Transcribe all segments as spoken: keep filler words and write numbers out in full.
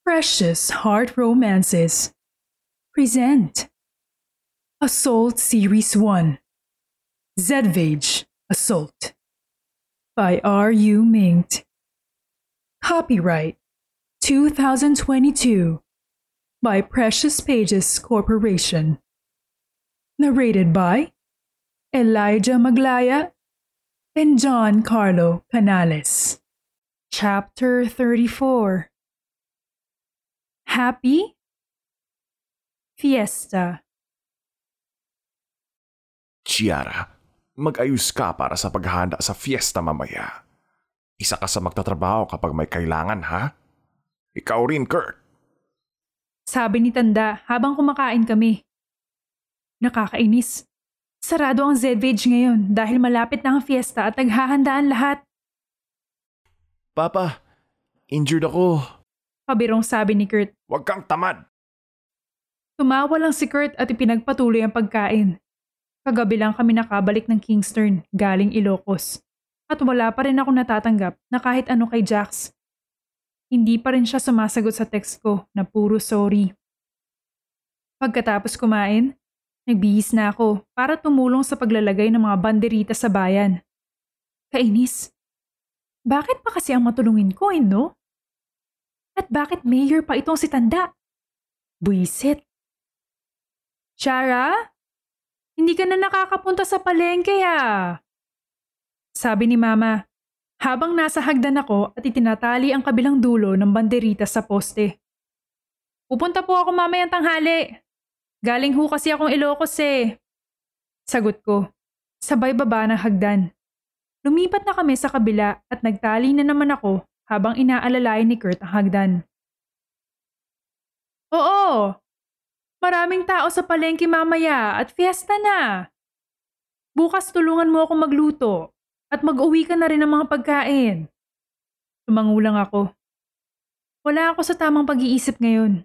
Precious Heart Romances present Assault Series one, Zedvage Assault by four euminct. Copyright twenty twenty-two by Precious Pages Corporation. Narrated by Elijah Maglaya and John Carlo Canales. Chapter thirty-four. Happy Fiesta. Chiara, mag-ayos ka para sa paghahanda sa fiesta mamaya. Isa ka sa magtatrabaho kapag may kailangan, ha? Ikaw rin, Kurt. Sabi ni Tanda habang kumakain kami. Nakakainis. Sarado ang Z-Vage ngayon dahil malapit na ang fiesta at naghahandaan lahat. Papa, injured ako. Pabirong sabi ni Kurt. Huwag kang tamad! Tumawa lang si Kurt at ipinagpatuloy ang pagkain. Kagabi lang kami nakabalik ng Kingstern, galing Ilocos. At wala pa rin ako natatanggap na kahit ano kay Jax. Hindi pa rin siya sumasagot sa text ko na puro sorry. Pagkatapos kumain, nagbihis na ako para tumulong sa paglalagay ng mga banderita sa bayan. Kainis. Bakit pa kasi ang matulungin ko, eh, no? At bakit mayor pa itong si Tanda? Buisit. Chiara, hindi ka na nakakapunta sa palengke, ha? Sabi ni Mama, habang nasa hagdan ako at itinatali ang kabilang dulo ng banderita sa poste. Pupunta po ako mamayang tanghali. Galing ho kasi akong Ilocos, eh. Sagot ko, sabay baba ng hagdan. Lumipat na kami sa kabila at nagtali na naman ako habang inaalalayan ni Kurt ang hagdan. Oo! Maraming tao sa palengke mamaya at fiesta na! Bukas tulungan mo ako magluto at mag-uwi ka na rin ng mga pagkain. Tumangulang ako. Wala ako sa tamang pag-iisip ngayon.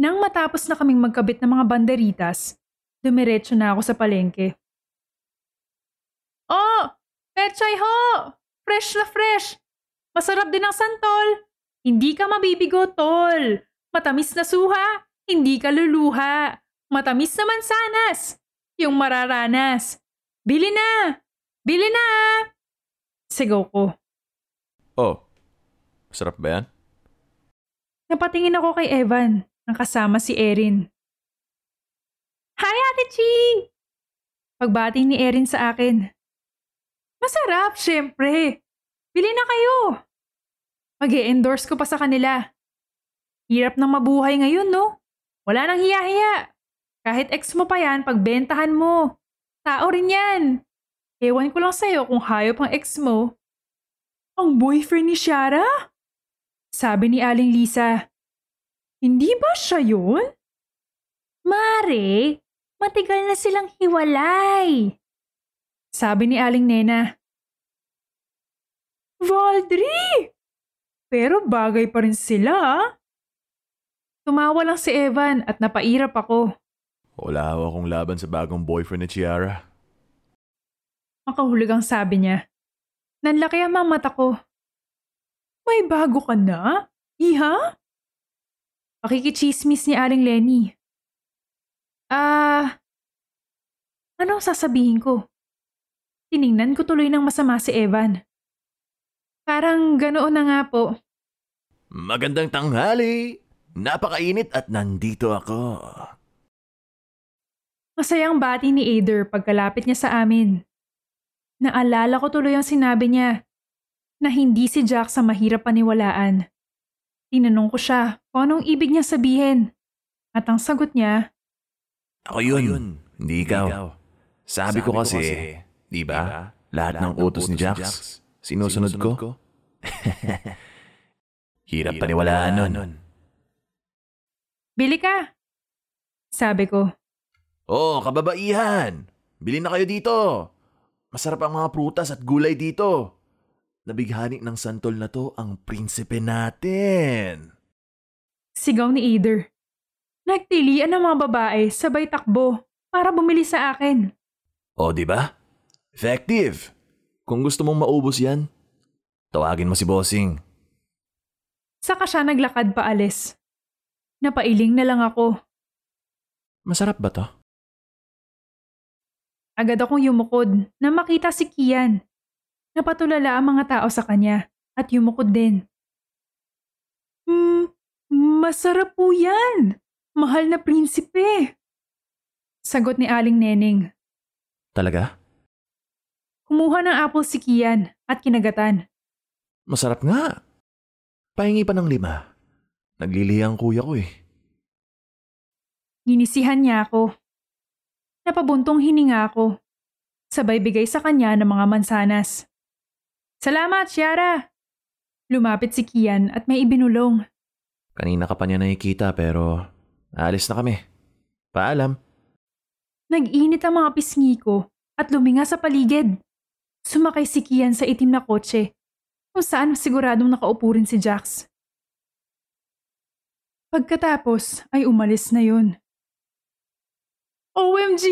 Nang matapos na kaming magkabit ng mga banderitas, dumiretso na ako sa palengke. Oh! Pechay ho! Fresh na fresh! Masarap din ang santol. Hindi ka mabibigo, tol. Matamis na suha. Hindi ka luluha. Matamis na mansanas. Yung mararanas. Bili na! Bili na! Sigaw ko. Oh, masarap ba yan? Napatingin ako kay Evan, nang kasama si Erin. Hi, Ate Chi! Pagbating ni Erin sa akin. Masarap, syempre. Bili na kayo! Mag-e-endorse ko pa sa kanila. Hirap ng mabuhay ngayon, no? Wala nang hiya-hiya. Kahit ex mo pa yan, pagbentahan mo. Tao rin yan. Ewan ko lang sa'yo kung hayop ang ex mo. Ang boyfriend ni Chiara? Sabi ni Aling Lisa. Hindi ba siya yun? Mare, matigal na silang hiwalay. Sabi ni Aling Nena. Valdry! Pero bagay pa rin sila. Tumawa lang si Evan at napairap ako. Wala akong laban sa bagong boyfriend ni Chiara. Makahulog ang sabi niya. Nanlaki ang mga mata ko. May bago ka na? Iha? Pakikichismis ni Aling Lenny. Ah, uh, anong sasabihin ko? Tiningnan ko tuloy ng masama si Evan. Parang ganoon na nga po. Magandang tanghali! Napakainit at nandito ako. Masayang bati ni Ader pagkalapit niya sa amin. Naalala ko tuloy ang sinabi niya na hindi si Jack sa mahirap paniwalaan. Tinanong ko siya kung anong ibig niya sabihin. At ang sagot niya, Ako yun, yun. Hindi ikaw. ikaw. Sabi, Sabi ko kasi, kasi di ba, lahat, lahat ng utos ni Jack. Sinusunod, Sinusunod ko? ko? Hirap paniwalaan nun. nun. Bili ka! Sabi ko. Oh, kababaihan! Bili na kayo dito! Masarap ang mga prutas at gulay dito. Nabighanik ng santol na to ang prinsipe natin. Sigaw ni Ader. Nagtilian ang mga babae sabay takbo para bumili sa akin. Oh, di ba? Effective! Kung gusto mong maubos yan, tawagin mo si Bossing. Saka siya naglakad paalis. Napailing na lang ako. Masarap ba to? Agad akong yumukod na makita si Kian. Napatulala ang mga tao sa kanya at yumukod din. Hmm, masarap po yan. Mahal na prinsipe. Sagot ni Aling Neneng. Talaga? Kumuha ng apple si Kian at kinagatan. Masarap nga. Pahingi pa ng lima. Naglilihi ang kuya ko eh. Ginisihan niya ako. Napabuntong hininga ako. Sabay bigay sa kanya ng mga mansanas. Salamat, Chiara! Lumapit si Kian at may ibinulong. Kanina ka pa niya nakikita pero aalis na kami. Paalam. Nag-init ang mga pisngi ko at luminga sa paligid. Sumakay si Kian sa itim na kotse kung saan siguradong nakaupo rin si Jax. Pagkatapos ay umalis na yun. O M G!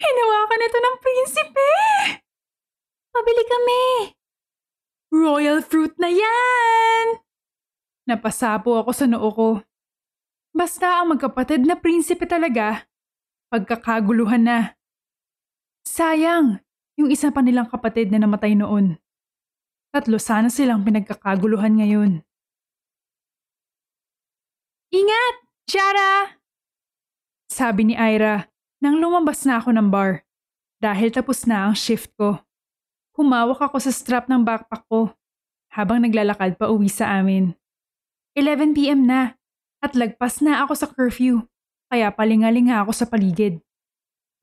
Hinawakan ito ng prinsipe! Pabili kami! Royal fruit na yan! Napasapo ako sa noo ko. Basta ang magkapatid na prinsipe talaga, pagkakaguluhan na. Sayang, yung isa pa nilang kapatid na namatay noon. Tatlo sana silang pinagkakaguluhan ngayon. Ingat, Chiara! Sabi ni Ira nang lumabas na ako ng bar dahil tapos na ang shift ko. Humawak ako sa strap ng backpack ko habang naglalakad pa uwi sa amin. eleven p.m. na at lagpas na ako sa curfew kaya palingalinga ako sa paligid.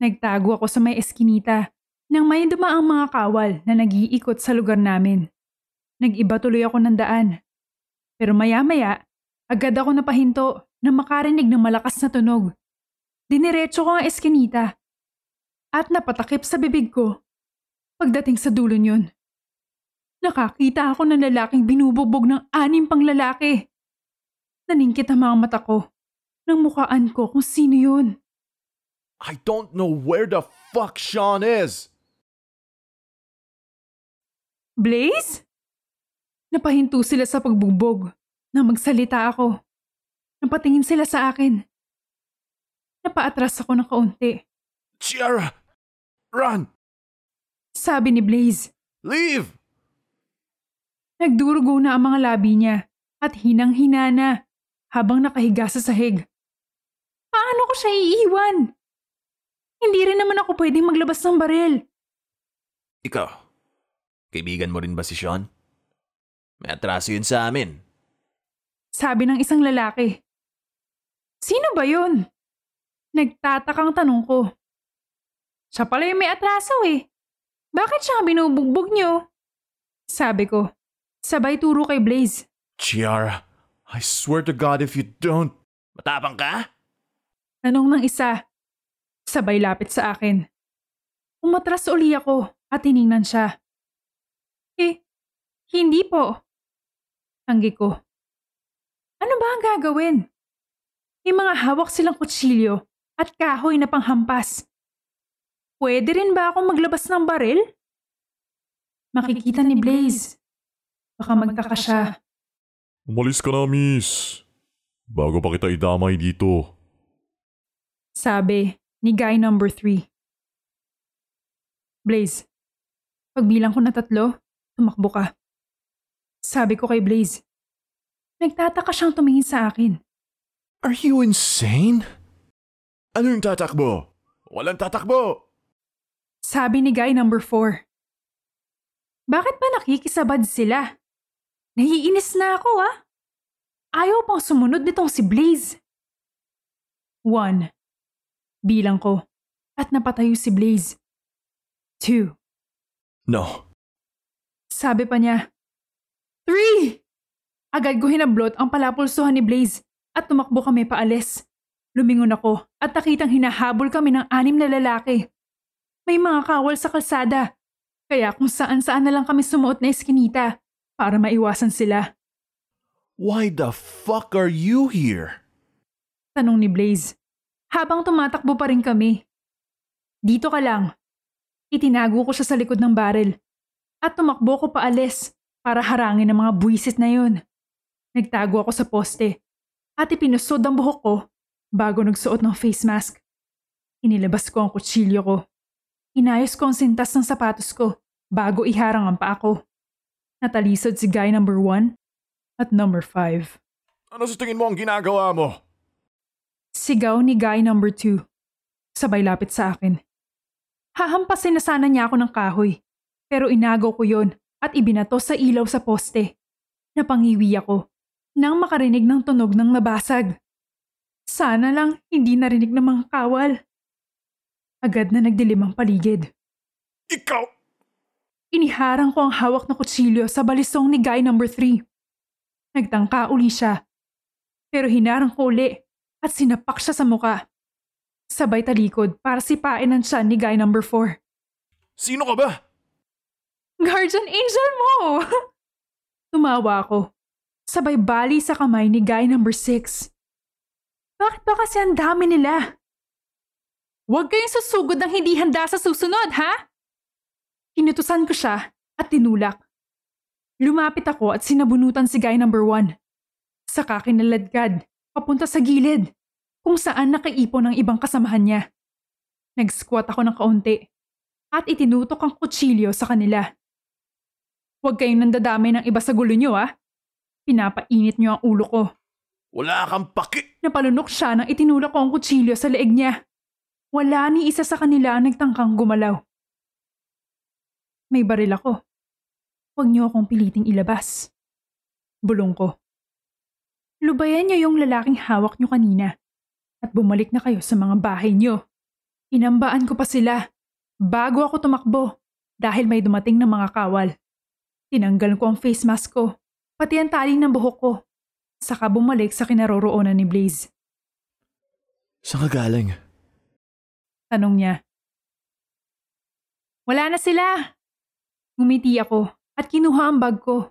Nagtago ako sa may eskinita nang may dumaang mga kawal na nag-iikot sa lugar namin. Nag-iba tuloy ako ng daan. Pero maya-maya, agad ako napahinto na makarinig ng malakas na tunog. Diniretso ko ang eskinita at napatakip sa bibig ko pagdating sa dulo niyon. Nakakita ako ng lalaking binubugbog ng anim pang lalaki. Naningkit ang mga mata ko nang mukhaan ko kung sino yun. I don't know where the fuck Sean is! Blaze? Napahinto sila sa pagbugbog na magsalita ako. Napatingin sila sa akin. Napaatras ako ng kaunti. Chiara! Run! Sabi ni Blaze. Leave! Nagdurugo na ang mga labi niya at hinang-hina na habang nakahiga sa sahig. Paano ko siya iiwan? Hindi rin naman ako pwedeng maglabas ng baril. Ikaw, kaibigan mo rin ba si Sean? May atraso yun sa amin. Sabi ng isang lalaki. Sino ba yun? Nagtatakang tanong ko. Siya pala yung may atraso eh. Bakit siya binubugbog niyo? Sabi ko. Sabay turo kay Blaze. Chiara, I swear to God if you don't... Matapang ka? Tanong ng isa. Sabay lapit sa akin. Umatras uli ako at tiningnan siya. Eh, hindi po. Tanggi ko. Ano ba ang gagawin? May mga hawak silang kutsilyo at kahoy na panghampas. Pwede rin ba akong maglabas ng baril? Makikita ni Blaze. Baka magtaka siya. Umalis ka na, miss. Bago pa kita idamay dito. Sabi ni guy number three. Blaze, pagbilang ko na tatlo, tumakbo ka. Sabi ko kay Blaze. Nagtataka siyang tumingin sa akin. Are you insane? Anong tatakbo? Walang tatakbo! Sabi ni guy number four. Bakit ba nakikisabad sila? Naiinis na ako ah. Ayaw pang sumunod nitong si Blaze. One. Bilang ko. At napatayo si Blaze. Two. No. Sabi pa niya. Three! Agad ko hinablot ang palapulsuhan ni Blaze at tumakbo kami paalis. Lumingon ako at nakitang hinahabol kami ng anim na lalaki. May mga kawal sa kalsada. Kaya kung saan-saan na lang kami sumuot na eskinita para maiwasan sila. Why the fuck are you here? Tanong ni Blaze. Habang tumatakbo pa rin kami. Dito ka lang. Itinago ko siya sa likod ng baril. At tumakbo ko paalis para harangin ang mga buwisit na yun. Nagtago ako sa poste at ipinusod ang buhok ko bago nagsuot ng face mask. Inilabas ko ang kutsilyo ko. Inayos ko ang sintas ng sapatos ko bago iharang ang paa ko. Natalisod si guy number one at number five. Ano sa tingin mo ang ginagawa mo? Sigaw ni guy number two. Sabay lapit sa akin. Hahampasin na sana niya ako ng kahoy, pero inago ko yon at ibinato sa ilaw sa poste. Napangiwi ako nang makarinig ng tunog ng nabasag. Sana lang hindi narinig ng mga kawal. Agad na nagdilim ang paligid. Ikaw! Iniharang ko ang hawak na kutsilyo sa balisong ni guy number three. Nagtangka uli siya, pero hinarang ko uli at sinapak siya sa muka. Sabay talikod para sipain ang tiyan ni guy number four. Sino ka ba? Guardian Angel mo! Tumawa ako. Sabay bali sa kamay ni guy number six. Bakit ba kasi ang dami nila? Huwag kayong susugod ng hindi handa sa susunod, ha? Inutusan ko siya at tinulak. Lumapit ako at sinabunutan si guy number one. Saka kinaladkad, papunta sa gilid, kung saan nakaipon ang ibang kasamahan niya. Nag-squat ako ng kaunti at itinutok ang kutsilyo sa kanila. Huwag kayong nandadamay ng iba sa gulo niyo, ah. Pinapainit niyo ang ulo ko. Wala kang paki! Napalunok siya nang itinulak ko ang kutsilyo sa leeg niya. Wala ni isa sa kanila ang nagtangkang gumalaw. May baril ako. Huwag niyo akong piliting ilabas. Bulong ko. Lubayan niyo yung lalaking hawak niyo kanina at bumalik na kayo sa mga bahay niyo. Inambaan ko pa sila bago ako tumakbo dahil may dumating na mga kawal. Tinanggal ko ang face mask ko, pati ang taling ng buhok ko, saka bumalik sa kinaroroonan ni Blaze. Saan ka galing? Tanong niya. Wala na sila! Ngumiti ako at kinuha ang bag ko.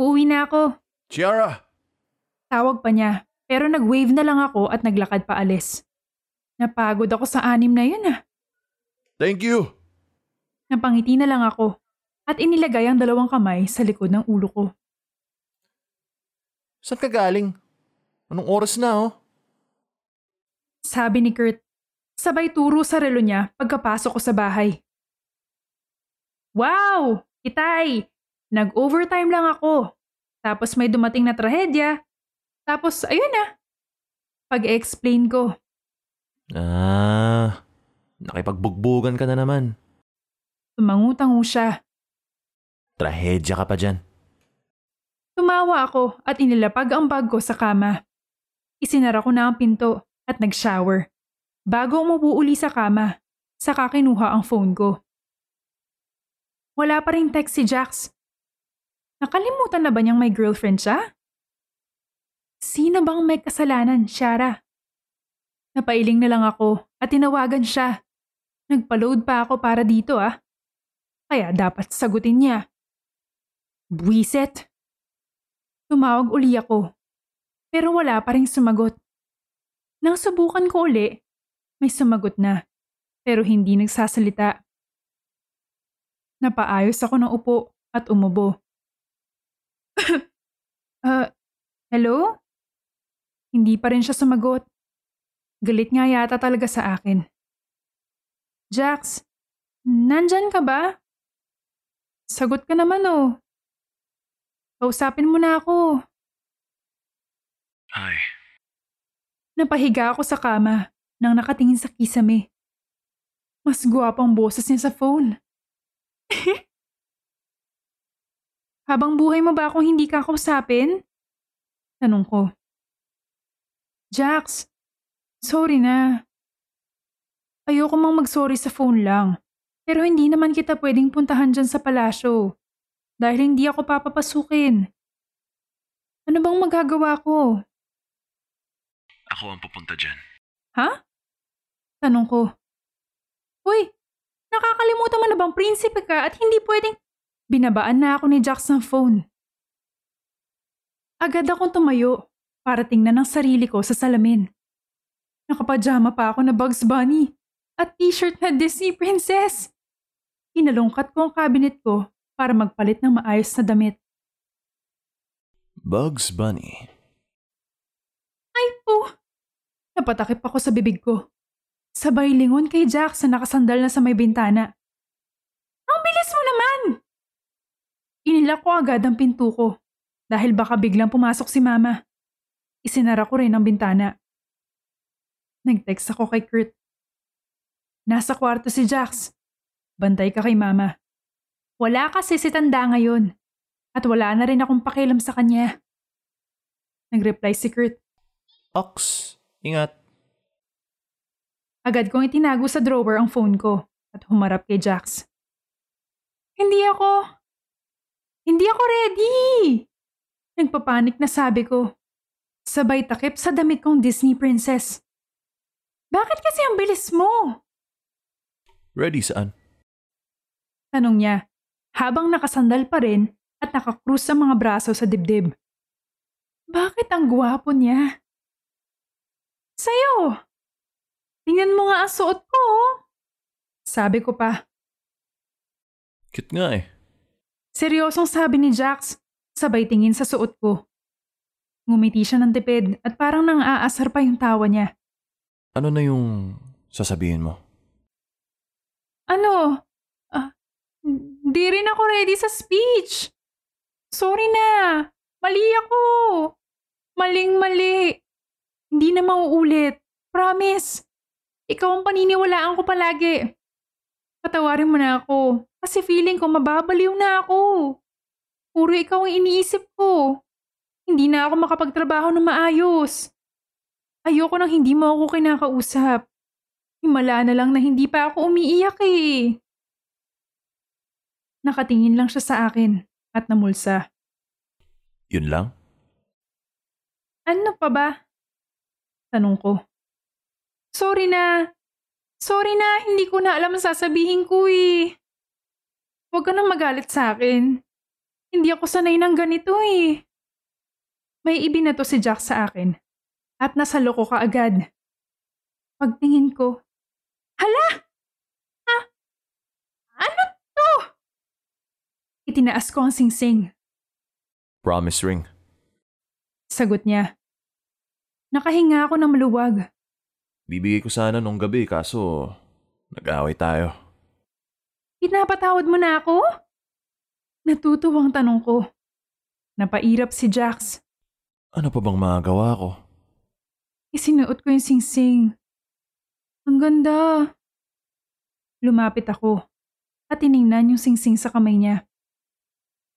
Uuwi na ako. Chiara! Tawag pa niya, pero nag-wave na lang ako at naglakad pa alis. Napagod ako sa anim na yun ah. Thank you! Napangiti na lang ako at inilagay ang dalawang kamay sa likod ng ulo ko. Saan ka galing? Anong oras na oh? Sabi ni Kurt, sabay turo sa relo niya pagkapasok ko sa bahay. Wow! Itay! Nag-overtime lang ako. Tapos may dumating na trahedya. Tapos ayun na. Pag-explain ko. Ah, nakipagbugbugan ka na naman. Tumangutango siya. Trahedya ka pa dyan. Tumawa ako at inilapag ang bag ko sa kama. Isinara ko na ang pinto at nag-shower. Bago umupo uli sa kama, saka kinuha ang phone ko. Wala pa rin text si Jax. Nakalimutan na ba niyang may girlfriend siya? Sino bang may kasalanan, Chiara? Napailing na lang ako at tinawagan siya. Nagpa-load pa ako para dito ah. Kaya dapat sagutin niya. Buwiset. Tumawag uli ako, pero wala pa rin sumagot. Nang subukan ko uli, may sumagot na, pero hindi nagsasalita. Napaayos ako ng upo at umubo. uh, hello? Hindi pa rin siya sumagot. Galit nga yata talaga sa akin. Jax, nandyan ka ba? Sagot ka naman oh. Kausapin mo na ako. Hi. Napahiga ako sa kama nang nakatingin sa kisame. Mas guwapo ang boses niya sa phone. Habang buhay mo ba akong hindi ka kausapin? Tanong ko. Jax, sorry na. Ayoko mang mag-sorry sa phone lang. Pero hindi naman kita pwedeng puntahan dyan sa palasyo. Dahil hindi ako papapasukin. Ano bang magagawa ko? Ako ang pupunta dyan. Ha? Tanong ko. Uy, nakakalimutan mo na bang prinsipe ka at hindi pwedeng... Binabaan na ako ni Jax ng phone. Agad akong tumayo para tingnan ang sarili ko sa salamin. Nakapajama pa ako na Bugs Bunny at t-shirt na Disney Princess. Inalungkat ko ang cabinet ko para magpalit ng maayos na damit. Bugs Bunny. Ay po! Napatakip ako sa bibig ko. Sabay lingon kay Jax na nakasandal na sa may bintana. Ang bilis mo naman! Inilak ko agad ang pinto ko dahil baka biglang pumasok si Mama. Isinara ko rin ang bintana. Nag-text ako kay Kurt. Nasa kwarto si Jax. Bantay ka kay Mama. Wala kasi si Tanda ngayon. At wala na rin akong pakialam sa kanya. Nag-reply si Kurt. Ox, ingat. Agad kong itinago sa drawer ang phone ko at humarap kay Jax. Hindi ako. Hindi ako ready. Nagpapanik na sabi ko. Sabay takip sa damit kong Disney princess. Bakit kasi ang bilis mo? Ready saan? Tanong niya habang nakasandal pa rin at nakakrus ang mga braso sa dibdib. Bakit ang gwapo niya? Sa'yo! Tingnan mo nga ang suot ko! Sabi ko pa. Cute nga eh. Seryosong sabi ni Jax, sabay tingin sa suot ko. Ngumiti siya ng tipid at parang nang-aasar pa yung tawa niya. Ano na yung sasabihin mo? Ano? Uh, di rin ako ready sa speech! Sorry na, mali ako. Maling-mali. Hindi na mauulit. Promise. Ikaw ang paniniwalaan ko palagi. Patawarin mo na ako kasi feeling ko mababaliw na ako. Puro ikaw ang iniisip ko. Hindi na ako makapagtrabaho ng maayos. Ayoko nang hindi mo ako kinakausap. Himala na lang na hindi pa ako umiiyak eh. Nakatingin lang siya sa akin. At namulsa. Yun lang? Ano pa ba? Tanong ko. Sorry na. Sorry na, hindi ko na alam ang sasabihin ko eh. Huwag ka nang magalit sa akin. Hindi ako sanay ng ganito eh. May ibinato si Jack sa akin. At nasalo ko ka agad. Pagtingin ko. Hala! Ah! Ano to? Itinaas ko ang singsing. Promise ring. Sagot niya. Nakahinga ako ng maluwag. Bibigay ko sana nung gabi kaso nag-away tayo. Pinapatawad mo na ako? Natutuwang tanong ko. Napairap si Jax. Ano pa bang magagawa ko? Isinuot ko yung singsing. Ang ganda. Lumapit ako at tiningnan yung singsing sa kamay niya.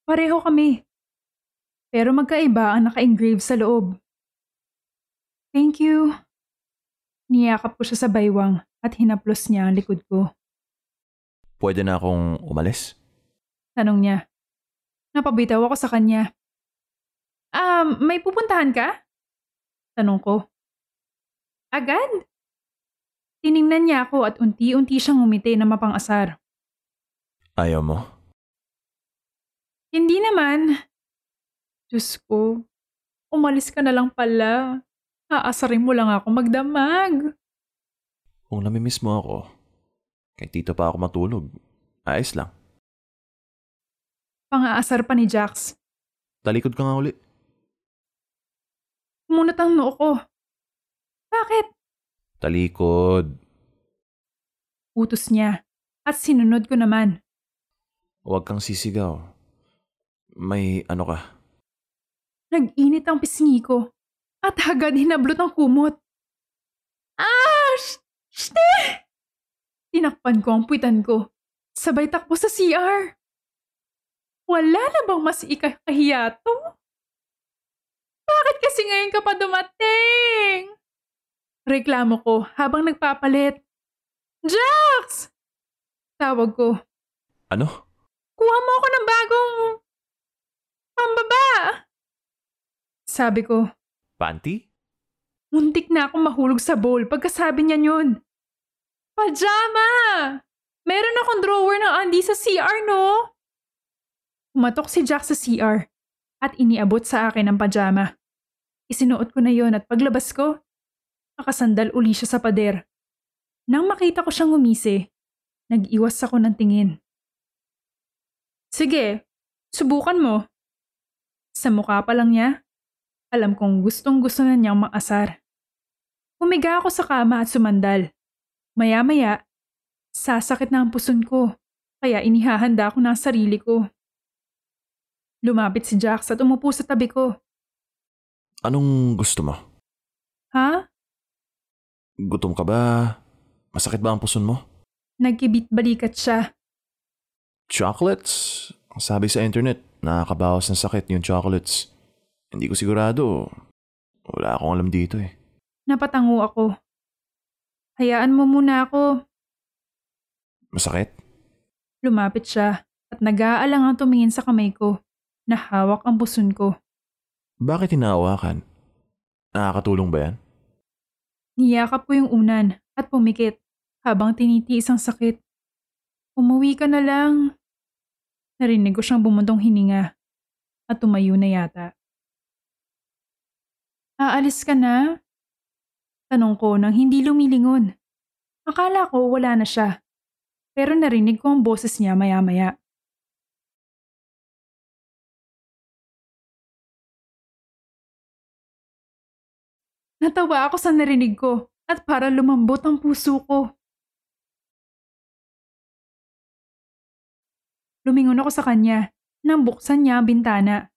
Pareho kami. Pero magkaiba ang naka-engrave sa loob. Thank you. Niyakap ko siya sa baywang at hinaplos niya ang likod ko. Pwede na akong umalis? Tanong niya. Napabitaw ako sa kanya. Um, may pupuntahan ka? Tanong ko. Agad? Tiningnan niya ako at unti-unti siyang umiti na mapang-asar. Ayaw mo? Hindi naman. Diyos ko, umalis ka na lang pala. Aasarin mo lang ako magdamag. Kung namimiss mo ako, kay tito pa ako matulog. Ayos lang. Pang-aasar pa ni Jax. Talikod ka nga uli. Kumunat ang noo ko. Bakit? Talikod. Utos niya at sinunod ko naman. Huwag kang sisigaw. May ano ka? Nag-init ang pisngi ko at agad hinablot ang kumot. Ah! Sh- shte! Tinakpan ko ang puwitan ko. Sabay takbo sa C R. Wala na bang mas ikakahiyato? Bakit kasi ngayon ka pa dumating? Reklamo ko habang nagpapalit. Jax! Tawag ko. Ano? Kuha mo ako ng bagong... pambaba! Sabi ko. Panty? Muntik na akong mahulog sa bowl pagkasabi niya yun. Pajama! Meron akong drawer ng andi sa C R, no? Umatok si Jack sa C R at iniabot sa akin ang pajama. Isinuot ko na yon at paglabas ko, nakasandal uli siya sa pader. Nang makita ko siyang umisi, nag-iwas ako ng tingin. Sige, subukan mo. Sa mukha pa lang niya, alam kong gustong gusto na niyang makasar. Humiga ako sa kama at sumandal. Maya-maya, sasakit na ang puson ko, kaya inihahanda ko na ang sarili ko. Lumapit si Jax at umupo sa tabi ko. Anong gusto mo? Ha? Gutom ka ba? Masakit ba ang puson mo? Nagkibit-balikat siya. Chocolates? Sabi sa internet, nakakabawas ng sakit yung chocolates. Hindi ko sigurado. Wala akong alam dito eh. Napatango ako. Hayaan mo muna ako. Masakit? Lumapit siya at nag-aalang ang tumingin sa kamay ko. Nahawak ang buson ko. Bakit hinahawakan? Nakakatulong ba yan? Niyakap ko yung unan at pumikit habang tinitiis ang sakit. Umuwi ka na lang. Narinig ko siyang bumuntong hininga at tumayo na yata. Aalis ka na? Tanong ko nang hindi lumilingon. Akala ko wala na siya, pero narinig ko ang boses niya maya-maya. Natawa ako sa narinig ko at para lumambot ang puso ko. Lumingon ako sa kanya nang buksan niya ang bintana.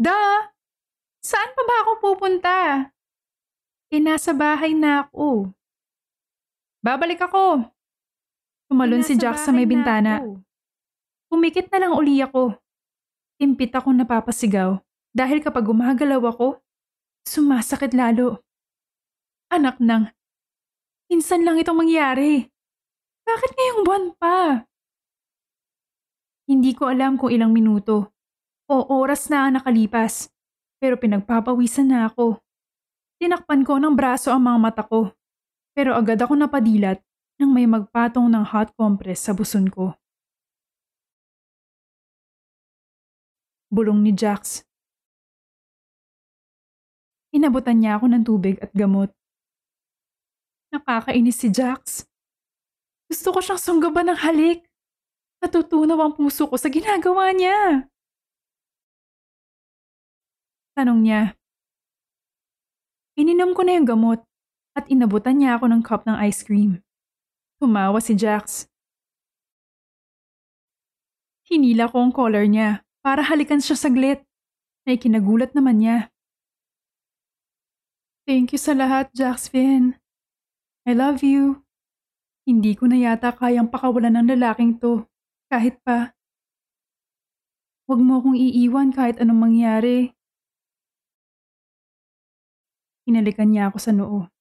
Da! Saan pa ba ako pupunta? E nasa bahay na ako. Babalik ako. Tumalon e si Jax sa may bintana. Pumikit na lang uli ako. Timpit akong napapasigaw dahil kapag gumagalaw ako, sumasakit lalo. Anak nang, minsan lang itong mangyari. Bakit ngayong buwan pa? Hindi ko alam kung ilang minuto o oras na ang nakalipas, pero pinagpapawisan na ako. Tinakpan ko ng braso ang mga mata ko, pero agad ako napadilat nang may magpatong ng hot compress sa buson ko. Bulong ni Jax. Inabutan niya ako ng tubig at gamot. Nakakainis si Jax. Gusto ko siyang sunggaban ng halik. Natutunaw ang puso ko sa ginagawa niya. Tanong niya. Ininom ko na yung gamot at inabutan niya ako ng cup ng ice cream. Tumawa si Jax. Hinila ko ang collar niya para halikan siya saglit. Ay kinagulat naman niya. Thank you sa lahat, JaxFinn. I love you. Hindi ko na yata kayang pakawalan ng lalaking to, kahit pa. Huwag mo akong iiwan kahit anong mangyari. Hinalikan niya ako sa noo.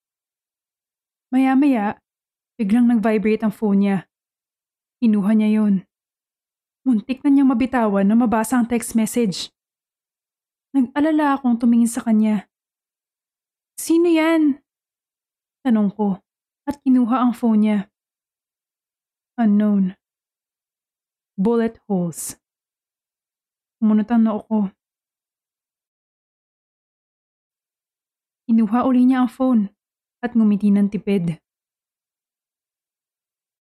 Maya-maya, biglang nag-vibrate ang phone niya. Inuha niya yun. Muntik na niyang mabitawan na mabasa ang text message. Nag-alala akong tumingin sa kanya. Sino yan? Tanong ko. At kinuha ang phone niya. Unknown. Bullet holes. Umunutan na ako. Kinuha uli niya ang phone at ngumiti ng tipid.